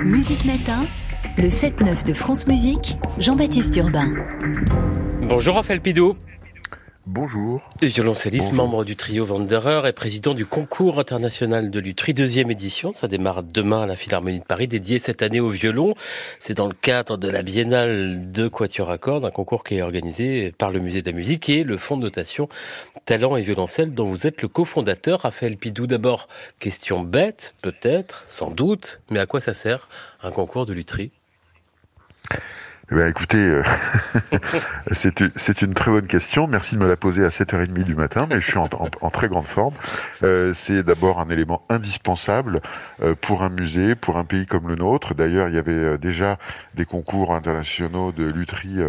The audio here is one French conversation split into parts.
Musique Matin, le 7-9 de France Musique, Jean-Baptiste Urbain. Bonjour Raphaël Pidoux. Bonjour. Violoncelliste, membre du trio Wanderer et président du Concours international de lutherie, deuxième édition. Ça démarre demain à la Philharmonie de Paris, dédiée cette année au violon. C'est dans le cadre de la biennale de Quatuor Accord, un concours qui est organisé par le Musée de la Musique et le fonds de dotation Talent et Violoncelle, dont vous êtes le cofondateur. Raphaël Pidoux, d'abord, question bête, peut-être, sans doute, mais à quoi ça sert un concours de lutherie ? Eh bien, écoutez, c'est une très bonne question. Merci de me la poser à 7h30 du matin, mais je suis en très grande forme. C'est d'abord un élément indispensable pour un musée, pour un pays comme le nôtre. D'ailleurs, il y avait déjà des concours internationaux de lutherie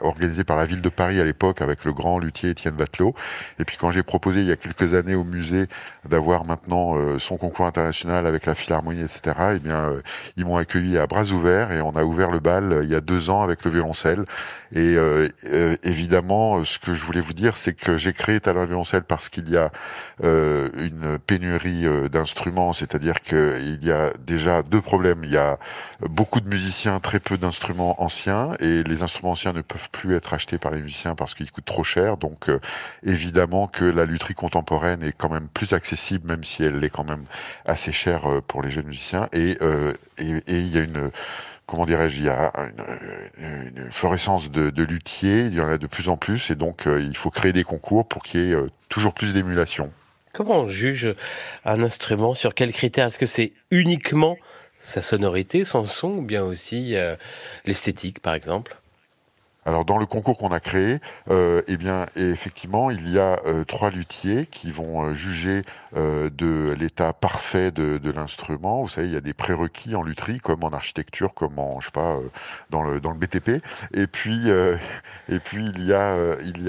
organisés par la ville de Paris à l'époque avec le grand luthier Étienne Vatelot. Et puis quand j'ai proposé il y a quelques années au musée d'avoir maintenant son concours international avec la Philharmonie, etc., eh bien, ils m'ont accueilli à bras ouverts et on a ouvert le il y a 2 ans avec le violoncelle. Et évidemment, ce que je voulais vous dire, c'est que j'ai créé Talent et Violoncelle parce qu'il y a une pénurie d'instruments, c'est-à-dire qu'il y a déjà 2 problèmes. Il y a beaucoup de musiciens, très peu d'instruments anciens, et les instruments anciens ne peuvent plus être achetés par les musiciens parce qu'ils coûtent trop cher. Donc évidemment que la lutherie contemporaine est quand même plus accessible, même si elle est quand même assez chère pour les jeunes musiciens. Et il y a une florescence de luthiers, il y en a de plus en plus, et donc il faut créer des concours pour qu'il y ait toujours plus d'émulation. Comment on juge un instrument ? Sur quels critères ? Est-ce que c'est uniquement sa sonorité, son son, ou bien aussi l'esthétique, par exemple ? Alors dans le concours qu'on a créé, effectivement, il y a 3 luthiers qui vont juger de l'état parfait de l'instrument. Vous savez, il y a des prérequis en lutherie, comme en architecture, comme en dans le BTP. Et puis il y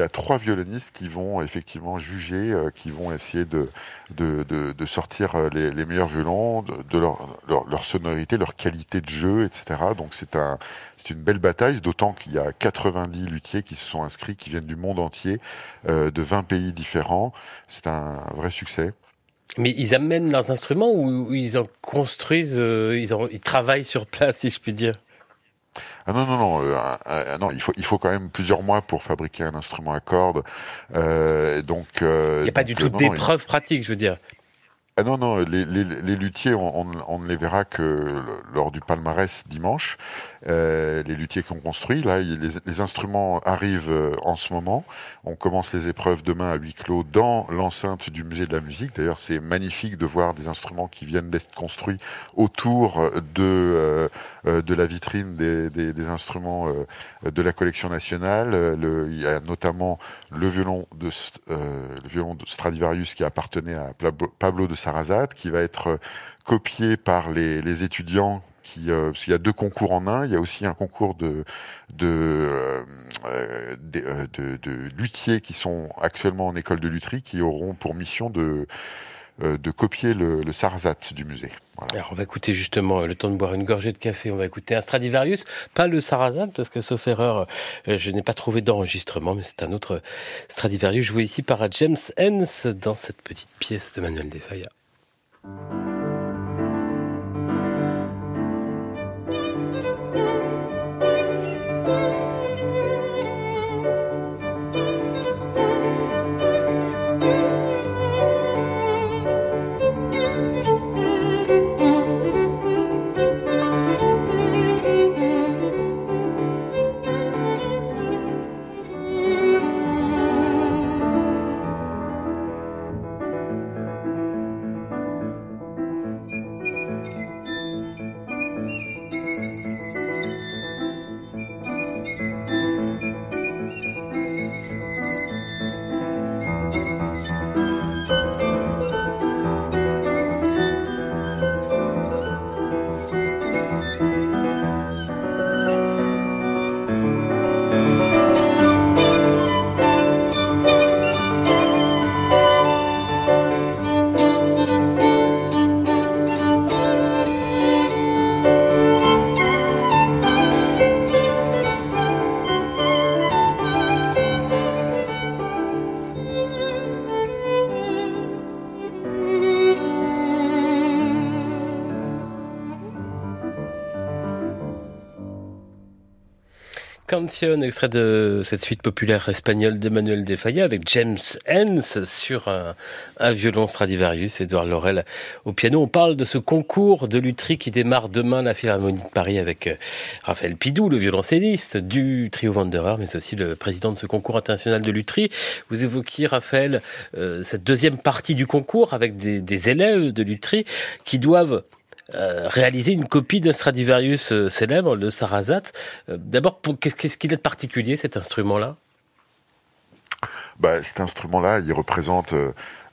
a 3 violonistes qui vont effectivement juger, qui vont essayer de sortir les meilleurs violons, de leur sonorité, leur qualité de jeu, etc. Donc c'est une belle bataille, d'autant qu'il y a 90 luthiers qui se sont inscrits, qui viennent du monde entier, de 20 pays différents. C'est un vrai succès. Mais ils amènent leurs instruments ou ils en construisent, ils travaillent sur place, si je puis dire ? Ah non, non, il faut quand même plusieurs mois pour fabriquer un instrument à cordes. Il n'y a pas du tout d'épreuve pratique, je veux dire. Ah non, les luthiers, on ne les verra que lors du palmarès dimanche. Les luthiers qu'on construit, là, les instruments arrivent en ce moment. On commence les épreuves demain à huis clos dans l'enceinte du Musée de la Musique. D'ailleurs, c'est magnifique de voir des instruments qui viennent d'être construits autour de la vitrine des instruments de la collection nationale. Il y a notamment le violon de Stradivarius qui appartenait à Pablo de Sarasate, qui va être copié par les étudiants parce qu'il y a 2 concours en un. Il y a aussi un concours de luthiers qui sont actuellement en école de lutherie, qui auront pour mission de copier le Sarasate du musée. Voilà. Alors on va écouter justement, le temps de boire une gorgée de café, on va écouter un Stradivarius, pas le Sarasate, parce que sauf erreur, je n'ai pas trouvé d'enregistrement, mais c'est un autre Stradivarius joué ici par James Hens dans cette petite pièce de Manuel de Falla. Canción, extrait de cette suite populaire espagnole de Manuel de Falla avec James Hens sur un violon Stradivarius, Edouard Laurel au piano. On parle de ce concours de lutherie qui démarre demain à la Philharmonie de Paris avec Raphaël Pidoux, le violoncelliste du trio Wanderer, mais aussi le président de ce concours international de lutherie. Vous évoquiez, Raphaël, cette deuxième partie du concours avec des élèves de lutherie qui doivent réaliser une copie d'un Stradivarius célèbre, le Sarasate. D'abord, qu'est-ce qu'il a de particulier, cet instrument-là ? Cet instrument-là, il représente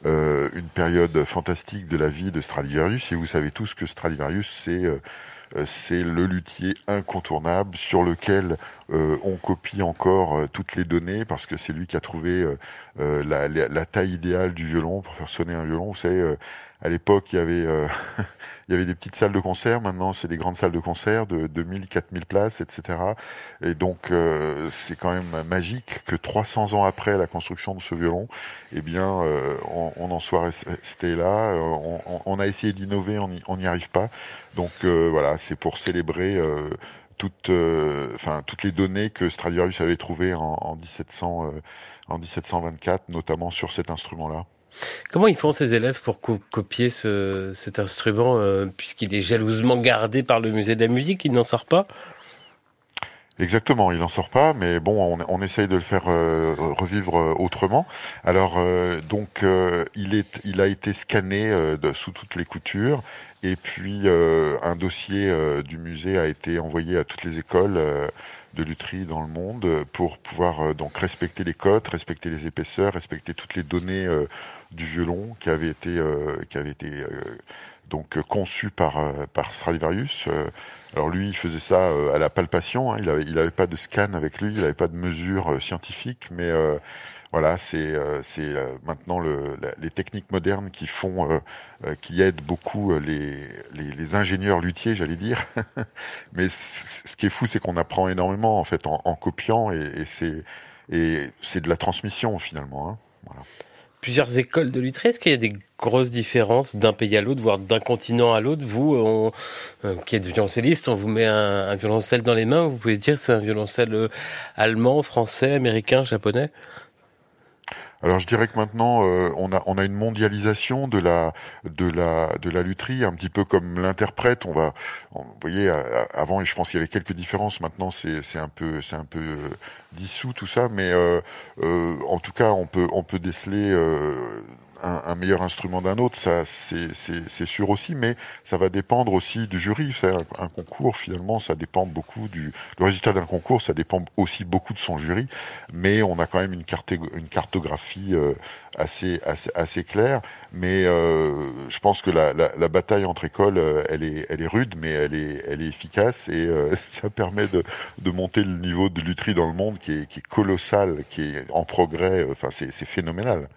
une période fantastique de la vie de Stradivarius. Et vous savez tous que Stradivarius, c'est le luthier incontournable sur lequel on copie encore toutes les données, parce que c'est lui qui a trouvé la taille idéale du violon pour faire sonner un violon. Vous savez, à l'époque, il y avait des petites salles de concert. Maintenant, c'est des grandes salles de concert de 1000, 4000 places, etc. Et donc, c'est quand même magique que 300 ans après la construction de ce violon, on en soit resté là. On a essayé d'innover, on n'y arrive pas. Donc, voilà, c'est pour célébrer toutes les données que Stradivarius avait trouvées en 1724, notamment sur cet instrument-là. Comment ils font ces élèves pour copier cet instrument, puisqu'il est jalousement gardé par le musée de la musique, il n'en sort pas ? Exactement, il n'en sort pas, mais bon, on essaye de le faire revivre autrement. Alors, il a été scanné sous toutes les coutures, et puis un dossier du musée a été envoyé à toutes les écoles de lutherie dans le monde pour pouvoir donc respecter les cotes, respecter les épaisseurs, respecter toutes les données du violon qui avait été donc conçu par Stradivarius. Alors lui, il faisait ça à la palpation, hein. Il avait pas de scan avec lui, il avait pas de mesure scientifique, mais voilà, c'est maintenant les techniques modernes qui aident beaucoup les ingénieurs luthiers, j'allais dire. Mais ce qui est fou, c'est qu'on apprend énormément en fait en copiant, et c'est de la transmission finalement, hein. Voilà. Plusieurs écoles de lutherie, est-ce qu'il y a des grosses différences d'un pays à l'autre, voire d'un continent à l'autre? Vous, qui êtes violoncelliste, on vous met un violoncelle dans les mains, vous pouvez dire c'est un violoncelle allemand, français, américain, japonais? Alors je dirais que maintenant on a une mondialisation de la lutherie, un petit peu comme l'interprète. Vous voyez, avant je pense qu'il y avait quelques différences. Maintenant c'est un peu dissous tout ça, mais en tout cas on peut déceler un meilleur instrument d'un autre, ça c'est sûr aussi, mais ça va dépendre aussi du jury. C'est un concours, finalement, ça dépend beaucoup le résultat d'un concours, ça dépend aussi beaucoup de son jury, mais on a quand même une cartographie assez claire. Mais je pense que la bataille entre écoles, elle est rude, mais elle est efficace, et ça permet de monter le niveau de lutherie dans le monde qui est colossal, qui est en progrès. Enfin, c'est phénoménal.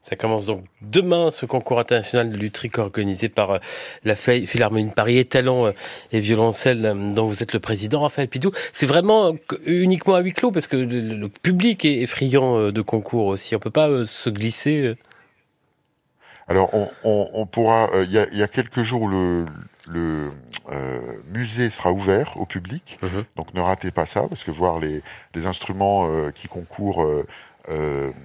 Ça commence donc demain, ce concours international de lutherie organisé par la Philharmonie de Paris et Talent et Violoncelle, dont vous êtes le président, Raphaël Pidoux. C'est vraiment uniquement à huis clos, parce que le public est friand de concours aussi. On peut pas se glisser. Alors, on pourra. Il y a quelques jours, le musée sera ouvert au public, donc ne ratez pas ça, parce que voir les instruments qui concourent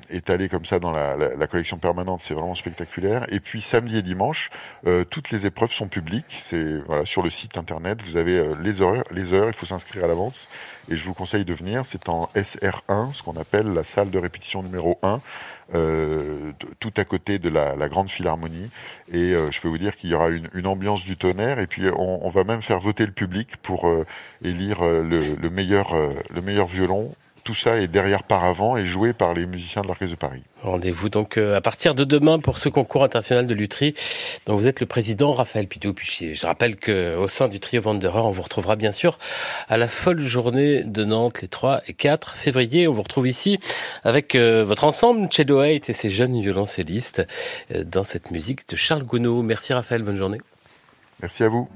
étalé comme ça dans la collection permanente, c'est vraiment spectaculaire. Et puis samedi et dimanche, toutes les épreuves sont publiques. C'est voilà, sur le site internet, vous avez les heures, il faut s'inscrire à l'avance, et je vous conseille de venir. C'est en SR1, ce qu'on appelle la salle de répétition numéro 1, tout à côté de la grande philharmonie, et je peux vous dire qu'il y aura une ambiance du tonnerre. Et puis on va même faire voter le public pour élire le meilleur violon. Tout ça est derrière paravent et joué par les musiciens de l'Orchestre de Paris. Rendez-vous donc à partir de demain pour ce concours international de lutherie dont vous êtes le président, Raphaël Pidoux. Puis je rappelle qu'au sein du trio Wanderer, on vous retrouvera bien sûr à la folle journée de Nantes les 3 et 4 février. On vous retrouve ici avec votre ensemble Chedoate et ses jeunes violoncellistes dans cette musique de Charles Gounod. Merci Raphaël, bonne journée. Merci à vous.